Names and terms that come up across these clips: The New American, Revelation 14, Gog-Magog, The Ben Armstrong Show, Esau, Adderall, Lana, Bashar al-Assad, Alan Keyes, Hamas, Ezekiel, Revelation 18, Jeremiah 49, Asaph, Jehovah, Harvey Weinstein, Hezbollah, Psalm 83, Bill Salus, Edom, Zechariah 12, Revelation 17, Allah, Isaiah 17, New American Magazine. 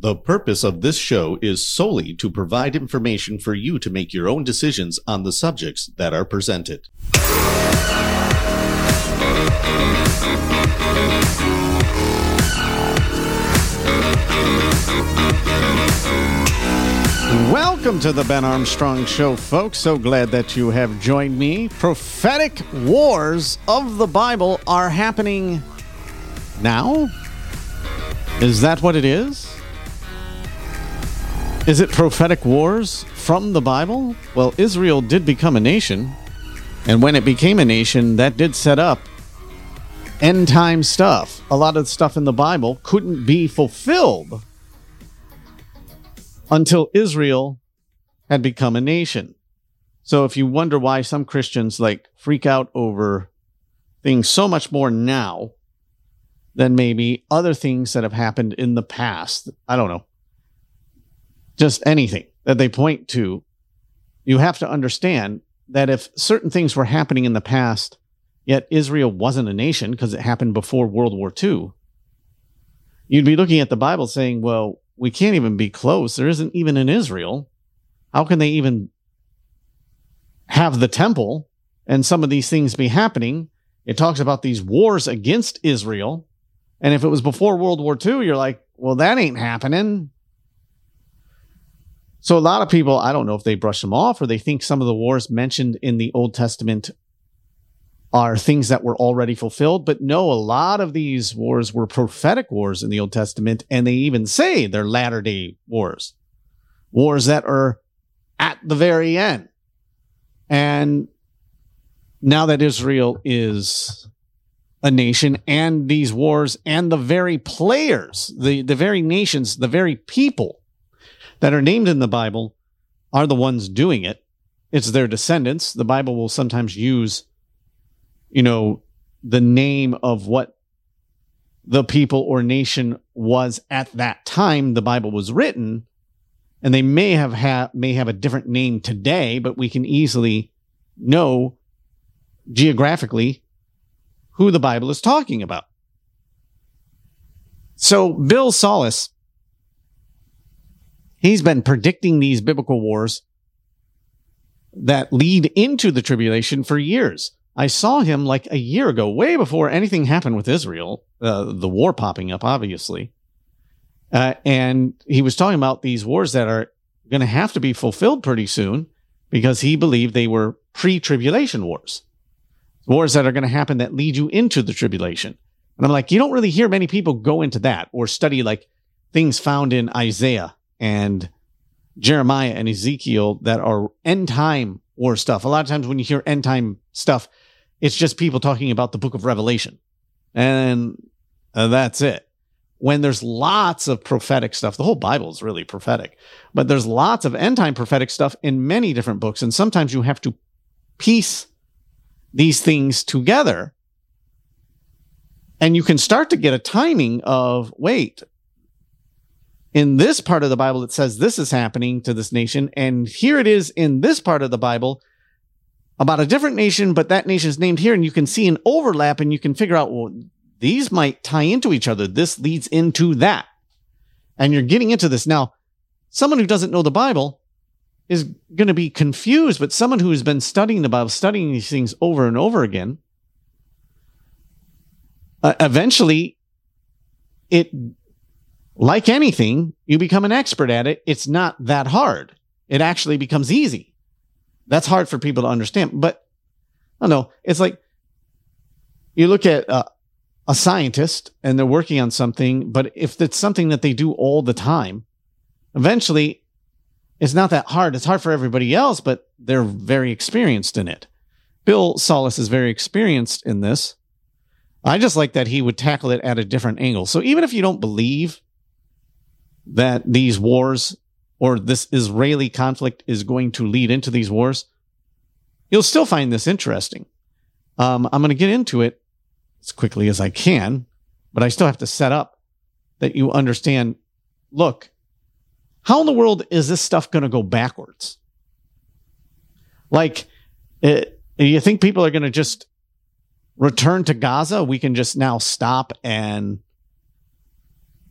The purpose of this show is solely to provide information for you to make your own decisions on the subjects that are presented. Welcome to the Ben Armstrong Show, folks. So glad that you have joined me. Prophetic wars of the Bible are happening now? Is that what it is? Is it prophetic wars from the Bible? Well, Israel did become a nation, and when it became a nation, that did set up end time stuff. A lot of stuff in the Bible couldn't be fulfilled until Israel had become a nation. So if you wonder why some Christians like freak out over things so much more now than maybe other things that have happened in the past, I don't know, just anything that they point to, you have to understand that if certain things were happening in the past, yet Israel wasn't a nation because it happened before World War II, you'd be looking at the Bible saying, well, we can't even be close. There isn't even an Israel. How can they even have the temple and some of these things be happening? It talks about these wars against Israel. And if it was before World War II, you're like, well, that ain't happening. So a lot of people, I don't know if they brush them off or they think some of the wars mentioned in the Old Testament are things that were already fulfilled. But no, a lot of these wars were prophetic wars in the Old Testament, and they even say they're latter-day wars, wars that are at the very end. And now that Israel is a nation and these wars and the very players, the very nations, the very people that are named in the Bible are the ones doing it. It's their descendants. The Bible will sometimes use the name of what the people or nation was at that time the Bible was written, and they may have a different name today, but we can easily know geographically who the Bible is talking about. So Bill Salus, he's been predicting these biblical wars that lead into the tribulation for years. I saw him like a year ago, way before anything happened with Israel, the war popping up, obviously. And he was talking about these wars that are going to have to be fulfilled pretty soon because he believed they were pre-tribulation wars, wars that are going to happen that lead you into the tribulation. And I'm like, you don't really hear many people go into that or study like things found in Isaiah and Jeremiah and Ezekiel that are end time war stuff. A lot of times when you hear end time stuff, it's just people talking about the book of Revelation. And that's it. When there's lots of prophetic stuff, the whole Bible is really prophetic, but there's lots of end time prophetic stuff in many different books. And sometimes you have to piece these things together and you can start to get a timing of, wait, in this part of the Bible, it says this is happening to this nation. And here it is in this part of the Bible about a different nation, but that nation is named here, and you can see an overlap, and you can figure out, well, these might tie into each other. This leads into that. And you're getting into this. Now, someone who doesn't know the Bible is going to be confused, but someone who has been studying the Bible, studying these things over and over again, eventually, like anything, you become an expert at it. It's not that hard. It actually becomes easy. That's hard for people to understand, but I don't know. It's like you look at a scientist and they're working on something, but if it's something that they do all the time, eventually it's not that hard. It's hard for everybody else, but they're very experienced in it. Bill Salus is very experienced in this. I just like that he would tackle it at a different angle. So even if you don't believe that these wars or this Israeli conflict is going to lead into these wars, you'll still find this interesting. I'm going to get into it as quickly as I can, but I still have to set up that you understand, look, how in the world is this stuff going to go backwards? Like, you think people are going to just return to Gaza? We can just now stop and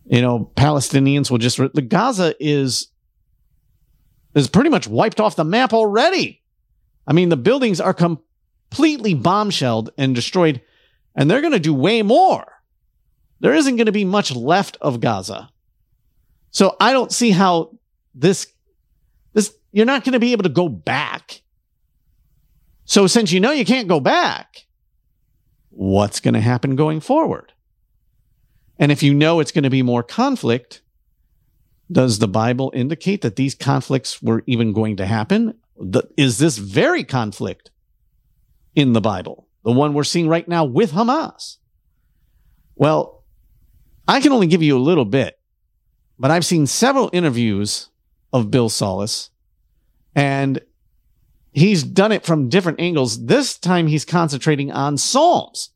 you know, Palestinians will just... The Gaza is pretty much wiped off the map already. I mean, the buildings are completely bombshelled and destroyed, and they're going to do way more. There isn't going to be much left of Gaza. So I don't see how this you're not going to be able to go back. So since you know you can't go back, what's going to happen going forward? And if you know it's going to be more conflict, does the Bible indicate that these conflicts were even going to happen? Is this very conflict in the Bible, the one we're seeing right now with Hamas? Well, I can only give you a little bit, but I've seen several interviews of Bill Salus, and he's done it from different angles. This time he's concentrating on Psalms.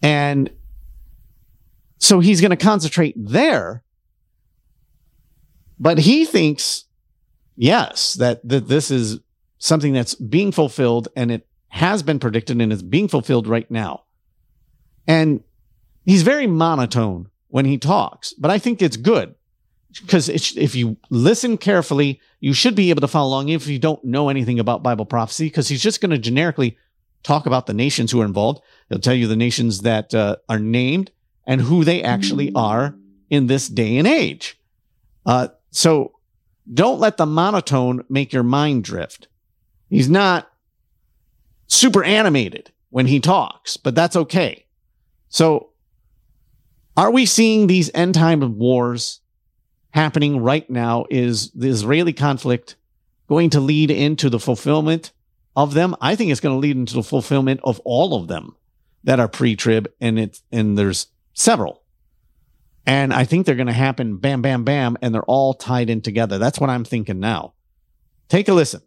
And so he's going to concentrate there. But he thinks, yes, that this is something that's being fulfilled, and it has been predicted, and it's being fulfilled right now. And he's very monotone when he talks, but I think it's good, because if you listen carefully, you should be able to follow along if you don't know anything about Bible prophecy, because he's just going to generically talk about the nations who are involved. He'll tell you the nations that are named and who they actually are in this day and age. So don't let the monotone make your mind drift. He's not super animated when he talks, but that's okay. So are we seeing these end time wars happening right now? Is the Israeli conflict going to lead into the fulfillment of them? I think it's going to lead into the fulfillment of all of them that are pre-trib, and there's several. And I think they're going to happen bam, bam, bam, and they're all tied in together. That's what I'm thinking now. Take a listen.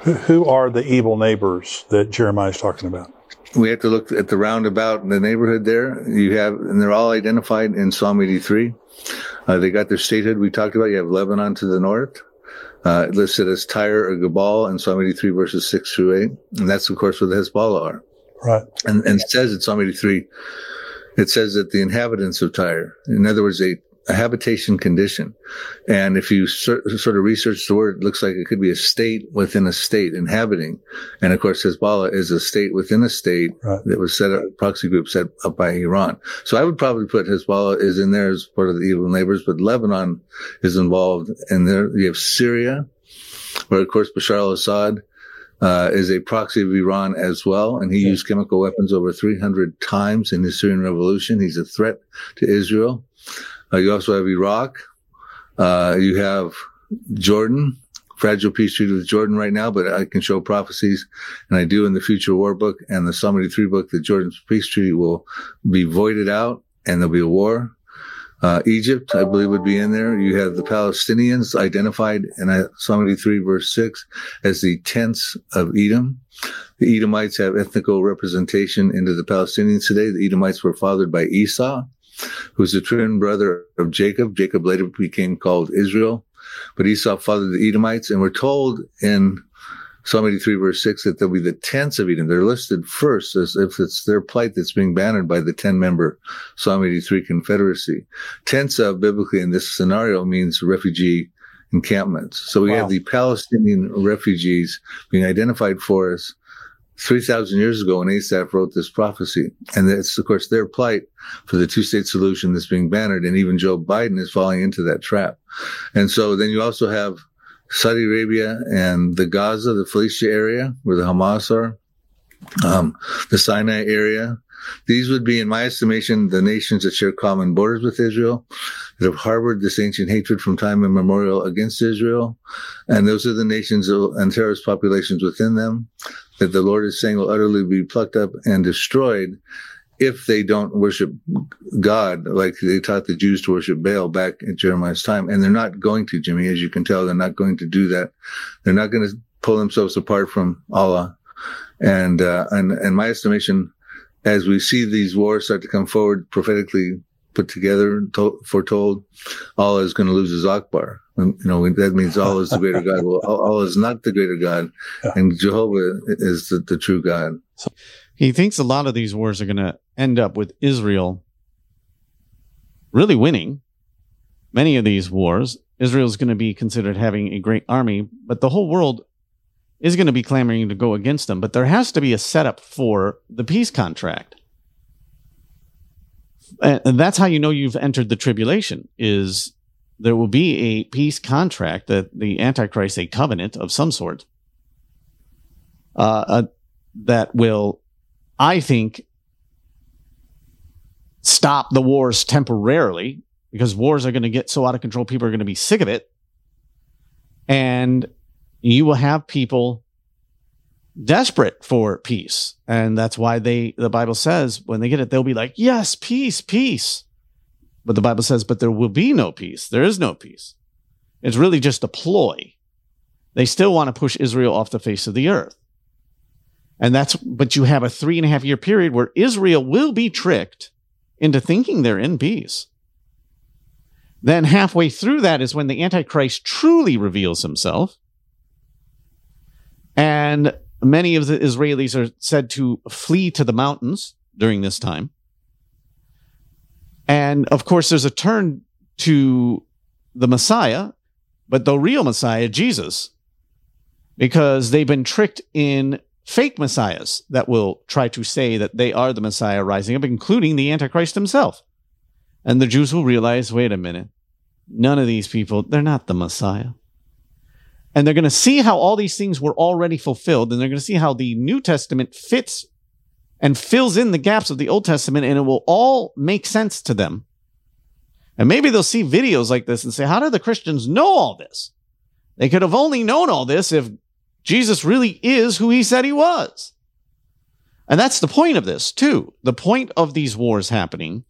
Who are the evil neighbors that Jeremiah is talking about? We have to look at the roundabout in the neighborhood there. You have, and they're all identified in Psalm 83. They got their statehood we talked about. You have Lebanon to the north. Listed as Tyre or Gabal in Psalm 83, verses 6 through 8. And that's, of course, where the Hezbollah are. Right. And it says in Psalm 83, it says that the inhabitants of Tyre, in other words, a habitation condition. And if you sort of research the word, it looks like it could be a state within a state inhabiting. And of course, Hezbollah is a state within a state, right, that was set up, proxy group set up by Iran. So I would probably put Hezbollah is in there as part of the evil neighbors, but Lebanon is involved in there. You have Syria, where of course Bashar al-Assad is a proxy of Iran as well, and he used chemical weapons over 300 times in the Syrian revolution. He's a threat to Israel. You also have Iraq. You have Jordan. Fragile peace treaty with Jordan right now, but I can show prophecies, and I do in the Future War book and the Psalm 83 book, that Jordan's peace treaty will be voided out, and there'll be a war. Egypt, I believe, would be in there. You have the Palestinians identified in Psalm 83, verse 6, as the tents of Edom. The Edomites have ethnical representation into the Palestinians today. The Edomites were fathered by Esau, who's the twin brother of Jacob. Jacob later became called Israel, but Esau fathered the Edomites. And we're told in Psalm 83, verse 6, that they'll be the tents of Edom. They're listed first as if it's their plight that's being bannered by the 10-member Psalm 83 Confederacy. Tents of, biblically in this scenario, means refugee encampments. So we have the Palestinian refugees being identified for us 3,000 years ago when Asaph wrote this prophecy. And that's, of course, their plight for the two-state solution that's being bannered. And even Joe Biden is falling into that trap. And so then you also have Saudi Arabia and the Gaza, the Fallujah area, where the Hamas are, the Sinai area. These would be, in my estimation, the nations that share common borders with Israel, that have harbored this ancient hatred from time immemorial against Israel. And those are the nations and terrorist populations within them that the Lord is saying will utterly be plucked up and destroyed if they don't worship God, like they taught the Jews to worship Baal back in Jeremiah's time. And they're not going to, Jimmy, as you can tell, they're not going to do that. They're not going to pull themselves apart from Allah. And in my estimation, as we see these wars start to come forward, prophetically put together, foretold, Allah is going to lose his Akbar. And, you know, that means Allah is the greater God. Well, Allah is not the greater God, and Jehovah is the true God. He thinks a lot of these wars are going to end up with Israel really winning many of these wars. Israel is going to be considered having a great army, but the whole world is going to be clamoring to go against them. But there has to be a setup for the peace contract. And that's how you know you've entered the tribulation, is there will be a peace contract, that the Antichrist, a covenant of some sort, that will, I think, stop the wars temporarily, because wars are going to get so out of control, people are going to be sick of it. And you will have people desperate for peace. And that's why the Bible says, when they get it, they'll be like, yes, peace, peace. But the Bible says, but there will be no peace. There is no peace. It's really just a ploy. They still want to push Israel off the face of the earth. And but you have a 3.5-year period where Israel will be tricked into thinking they're in peace. Then halfway through that is when the Antichrist truly reveals himself. And many of the Israelis are said to flee to the mountains during this time. And, of course, there's a turn to the Messiah, but the real Messiah, Jesus, because they've been tricked in fake messiahs that will try to say that they are the Messiah rising up, including the Antichrist himself. And the Jews will realize, wait a minute, none of these people, they're not the Messiah. And they're going to see how all these things were already fulfilled, and they're going to see how the New Testament fits and fills in the gaps of the Old Testament, and it will all make sense to them. And maybe they'll see videos like this and say, how do the Christians know all this? They could have only known all this if Jesus really is who he said he was. And that's the point of this, too. The point of these wars happening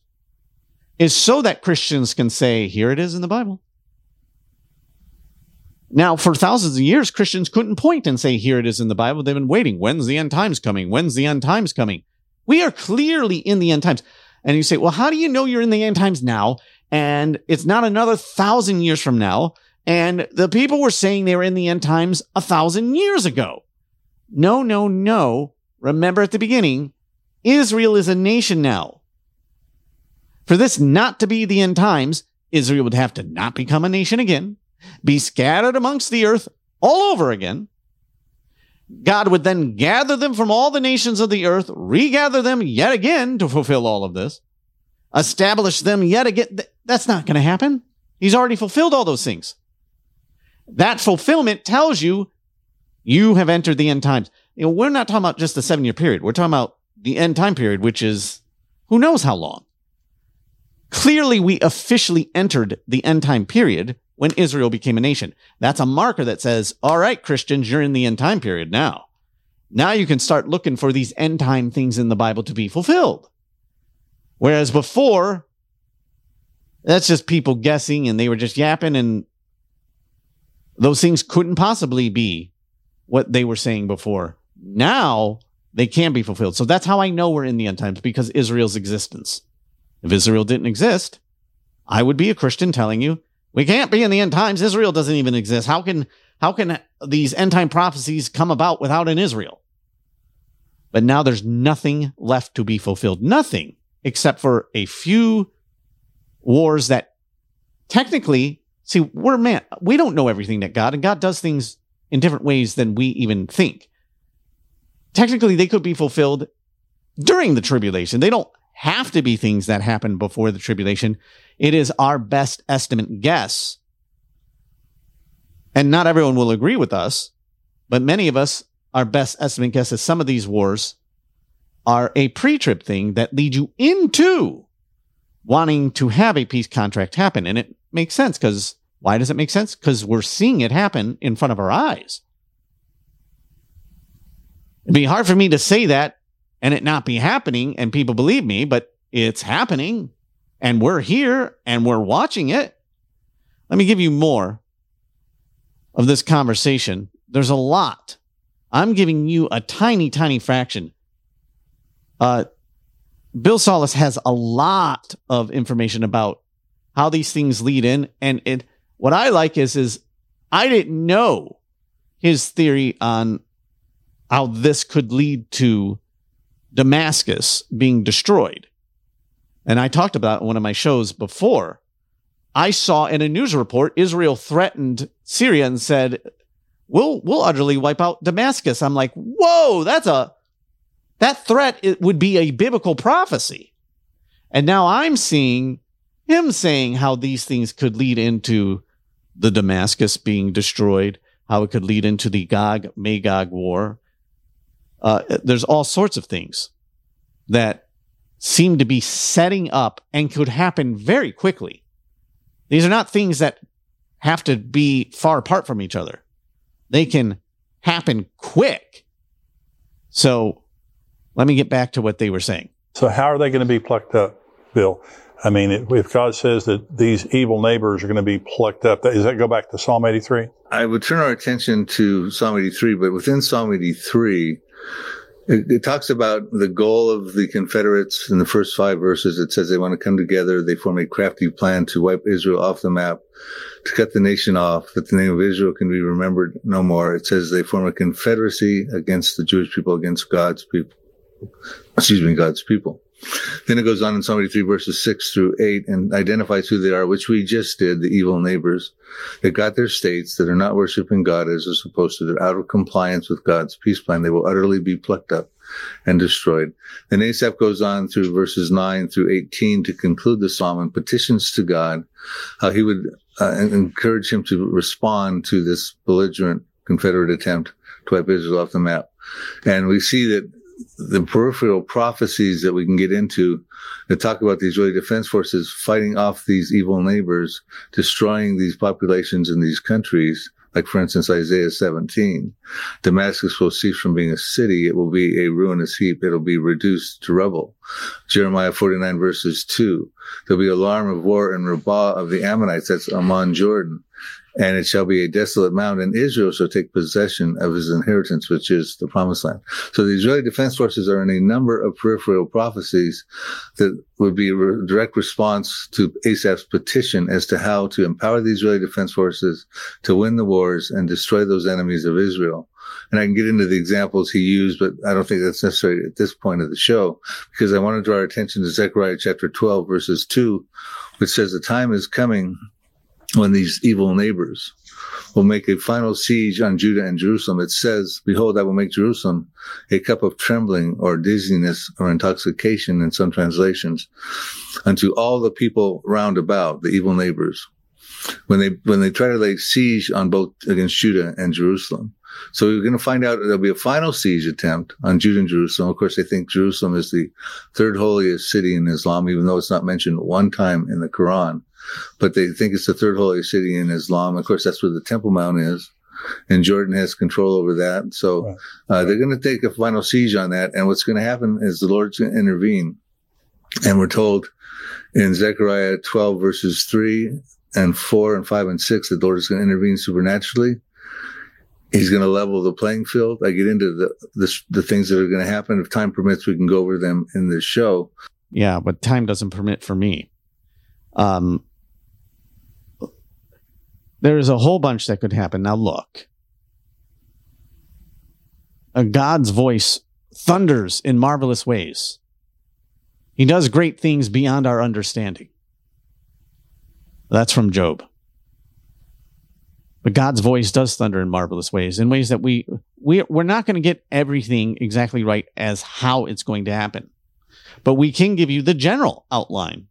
is so that Christians can say, here it is in the Bible. Now, for thousands of years, Christians couldn't point and say, here it is in the Bible. They've been waiting. When's the end times coming? When's the end times coming? We are clearly in the end times. And you say, well, how do you know you're in the end times now? And it's not another 1,000 years from now. And the people were saying they were in the end times 1,000 years ago. No, no, no. Remember at the beginning, Israel is a nation now. For this not to be the end times, Israel would have to not become a nation again, be scattered amongst the earth all over again. God would then gather them from all the nations of the earth, regather them yet again to fulfill all of this, establish them yet again. That's not going to happen. He's already fulfilled all those things. That fulfillment tells you, you have entered the end times. You know, we're not talking about just the 7-year period. We're talking about the end time period, which is who knows how long. Clearly, we officially entered the end time period when Israel became a nation. That's a marker that says, all right, Christians, you're in the end time period now. Now you can start looking for these end time things in the Bible to be fulfilled. Whereas before, that's just people guessing and they were just yapping, and those things couldn't possibly be what they were saying before. Now they can be fulfilled. So that's how I know we're in the end times, because Israel's existence. If Israel didn't exist, I would be a Christian telling you, we can't be in the end times. Israel doesn't even exist. How can these end time prophecies come about without an Israel? But now there's nothing left to be fulfilled. Nothing, except for a few wars that technically, see, we're man. We don't know everything that God, and God does things in different ways than we even think. Technically, they could be fulfilled during the tribulation. They don't have to be things that happen before the tribulation. It is our best estimate guess. And not everyone will agree with us, but many of us, our best estimate guess is some of these wars are a pre-trib thing that lead you into wanting to have a peace contract happen. And it makes sense, because why does it make sense? Because we're seeing it happen in front of our eyes. It'd be hard for me to say that and it not be happening and people believe me, but it's happening. And we're here, and we're watching it. Let me give you more of this conversation. There's a lot. I'm giving you a tiny, tiny fraction. Bill Salus has a lot of information about how these things lead in. And what I like is I didn't know his theory on how this could lead to Damascus being destroyed. and I talked about it in one of my shows before, I saw in a news report, Israel threatened Syria and said, we'll utterly wipe out Damascus. I'm like, whoa, that threat, it would be a biblical prophecy. And now I'm seeing him saying how these things could lead into the Damascus being destroyed, how it could lead into the Gog-Magog war. There's all sorts of things that seem to be setting up and could happen very quickly. These are not things that have to be far apart from each other. They can happen quick. So let me get back to what they were saying. So how are they going to be plucked up, Bill? I mean, if God says that these evil neighbors are going to be plucked up, does that go back to Psalm 83? I would turn our attention to Psalm 83, but within Psalm 83, it talks about the goal of the Confederates in the first five verses. It says they want to come together. They form a crafty plan to wipe Israel off the map, to cut the nation off, that the name of Israel can be remembered no more. It says they form a confederacy against the Jewish people, against God's people. God's people. Then it goes on in Psalm 83, verses 6 through 8, and identifies who they are, which we just did, the evil neighbors. They've got their states that are not worshiping God as they're supposed to. They're out of compliance with God's peace plan. They will utterly be plucked up and destroyed. Then Asaph goes on through verses 9 through 18 to conclude the psalm and petitions to God how he would encourage him to respond to this belligerent Confederate attempt to wipe Israel off the map. And we see that the peripheral prophecies that we can get into that talk about the Israeli Defense Forces fighting off these evil neighbors, destroying these populations in these countries, like, for instance, Isaiah 17. Damascus will cease from being a city. It will be a ruinous heap. It'll be reduced to rubble. Jeremiah 49, verses 2. There'll be alarm of war in Rabbah of the Ammonites. That's Amman, Jordan. And it shall be a desolate mound, and Israel shall take possession of his inheritance, which is the promised land. So the Israeli Defense Forces are in a number of peripheral prophecies that would be a direct response to Asaph's petition as to how to empower the Israeli Defense Forces to win the wars and destroy those enemies of Israel. And I can get into the examples he used, but I don't think that's necessary at this point of the show, because I want to draw our attention to Zechariah chapter 12, verses 2, which says the time is coming when these evil neighbors will make a final siege on Judah and Jerusalem. It says, behold, I will make Jerusalem a cup of trembling or dizziness or intoxication in some translations unto all the people round about, the evil neighbors, when they try to lay siege on both against Judah and Jerusalem. So we're going to find out there'll be a final siege attempt on Judah and Jerusalem. Of course, they think Jerusalem is the third holiest city in Islam, even though it's not mentioned one time in the Quran. But they think it's the third holiest city in Islam. Of course, that's where the Temple Mount is, and Jordan has control over that. So they're going to take a final siege on that. And what's going to happen is the Lord's going to intervene. And we're told in Zechariah 12, verses 3 and 4 and 5 and 6, that the Lord is going to intervene supernaturally. He's going to level the playing field. I get into the things that are going to happen. If time permits, we can go over them in this show. Yeah, but time doesn't permit for me. There is a whole bunch that could happen. Now look, God's voice thunders in marvelous ways. He does great things beyond our understanding. That's from Job. But God's voice does thunder in marvelous ways, in ways that we're not going to get everything exactly right as how it's going to happen. But we can give you the general outline,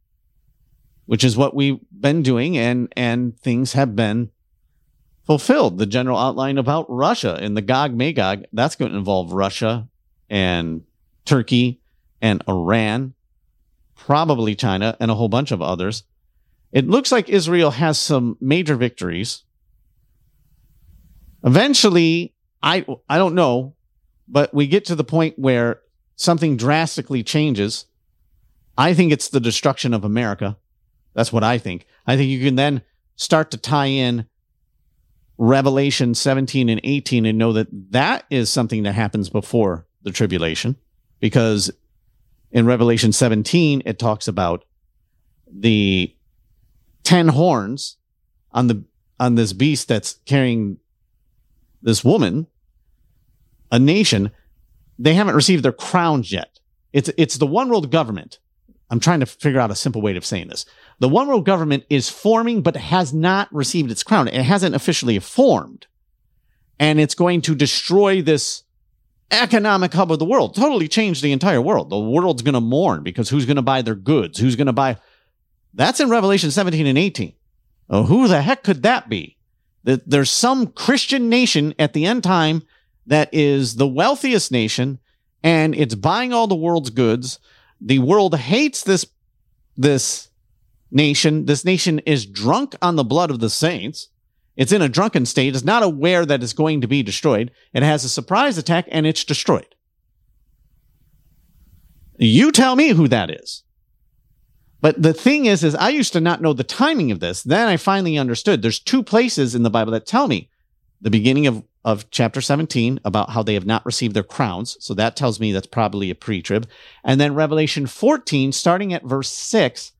which is what we've been doing, and things have been fulfilled. The general outline about Russia and the Gog-Magog, that's going to involve Russia and Turkey and Iran, probably China, and a whole bunch of others. It looks like Israel has some major victories. Eventually, I don't know, but we get to the point where something drastically changes. I think it's the destruction of America. That's what I think. I think you can then start to tie in Revelation 17 and 18 and know that that is something that happens before the tribulation, because in Revelation 17, it talks about the 10 horns on this beast that's carrying this woman, a nation. They haven't received their crowns yet. It's the one world government. I'm trying to figure out a simple way of saying this. The one world government is forming, but has not received its crown. It hasn't officially formed. And it's going to destroy this economic hub of the world, totally change the entire world. The world's going to mourn because who's going to buy their goods? Who's going to buy? That's in Revelation 17 and 18. Oh, who the heck could that be? That there's some Christian nation at the end time that is the wealthiest nation, and it's buying all the world's goods. The world hates this nation. This nation is drunk on the blood of the saints. It's in a drunken state. It's not aware that it's going to be destroyed. It has a surprise attack, and it's destroyed. You tell me who that is. But the thing is I used to not know the timing of this. Then I finally understood. There's two places in the Bible that tell me the beginning of chapter 17 about how they have not received their crowns. So that tells me that's probably a pre-trib. And then Revelation 14, starting at verse 6,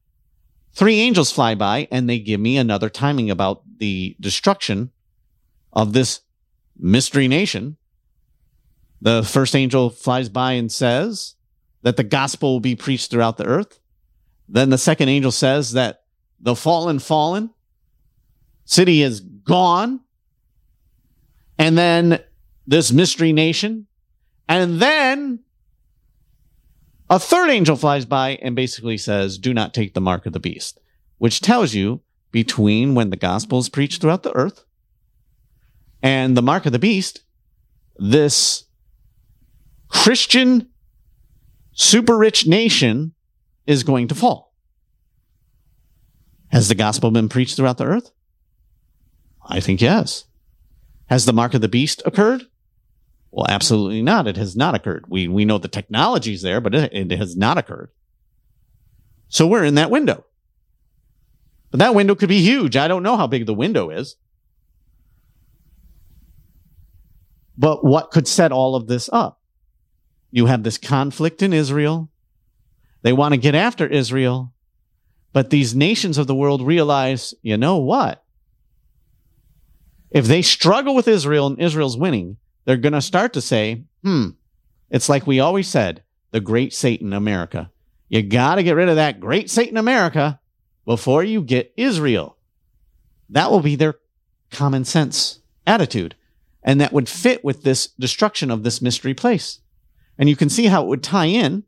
3 angels fly by, and they give me another timing about the destruction of this mystery nation. The first angel flies by and says that the gospel will be preached throughout the earth. Then the second angel says that the fallen city is gone. And then this mystery nation. And then a third angel flies by and basically says, do not take the mark of the beast, which tells you between when the gospel is preached throughout the earth and the mark of the beast, this Christian super rich nation is going to fall. Has the gospel been preached throughout the earth? I think yes. Has the mark of the beast occurred? Well, absolutely not. It has not occurred. We know the technology is there, but it has not occurred. So we're in that window. But that window could be huge. I don't know how big the window is. But what could set all of this up? You have this conflict in Israel. They want to get after Israel. But these nations of the world realize, you know what? If they struggle with Israel and Israel's winning, they're going to start to say, it's like we always said, the great Satan America. You got to get rid of that great Satan America before you get Israel. That will be their common sense attitude. And that would fit with this destruction of this mystery place. And you can see how it would tie in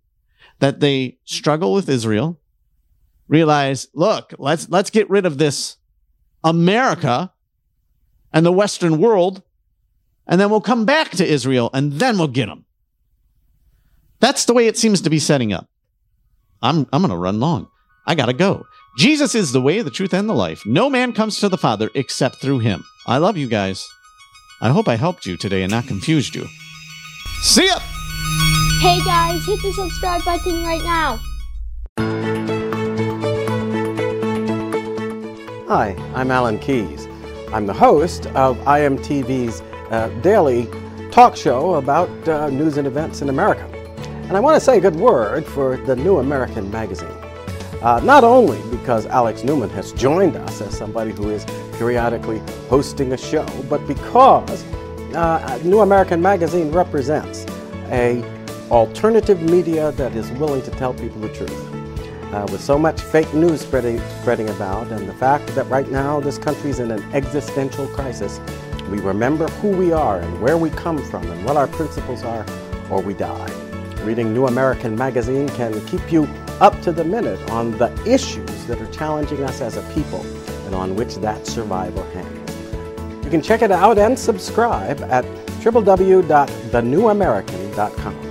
that they struggle with Israel, realize, look, let's get rid of this America and the Western world, and then we'll come back to Israel, and then we'll get them. That's the way it seems to be setting up. I'm going to run long. I got to go. Jesus is the way, the truth, and the life. No man comes to the Father except through him. I love you guys. I hope I helped you today and not confused you. See ya! Hey guys, hit the subscribe button right now. Hi, I'm Alan Keyes. I'm the host of IMTV's daily talk show about news and events in America. And I want to say a good word for the New American Magazine. Not only because Alex Newman has joined us as somebody who is periodically hosting a show, but because New American Magazine represents an alternative media that is willing to tell people the truth. With so much fake news spreading about, and the fact that right now this country's in an existential crisis, we remember who we are and where we come from and what our principles are, or we die. Reading New American Magazine can keep you up to the minute on the issues that are challenging us as a people and on which that survival hangs. You can check it out and subscribe at www.thenewamerican.com.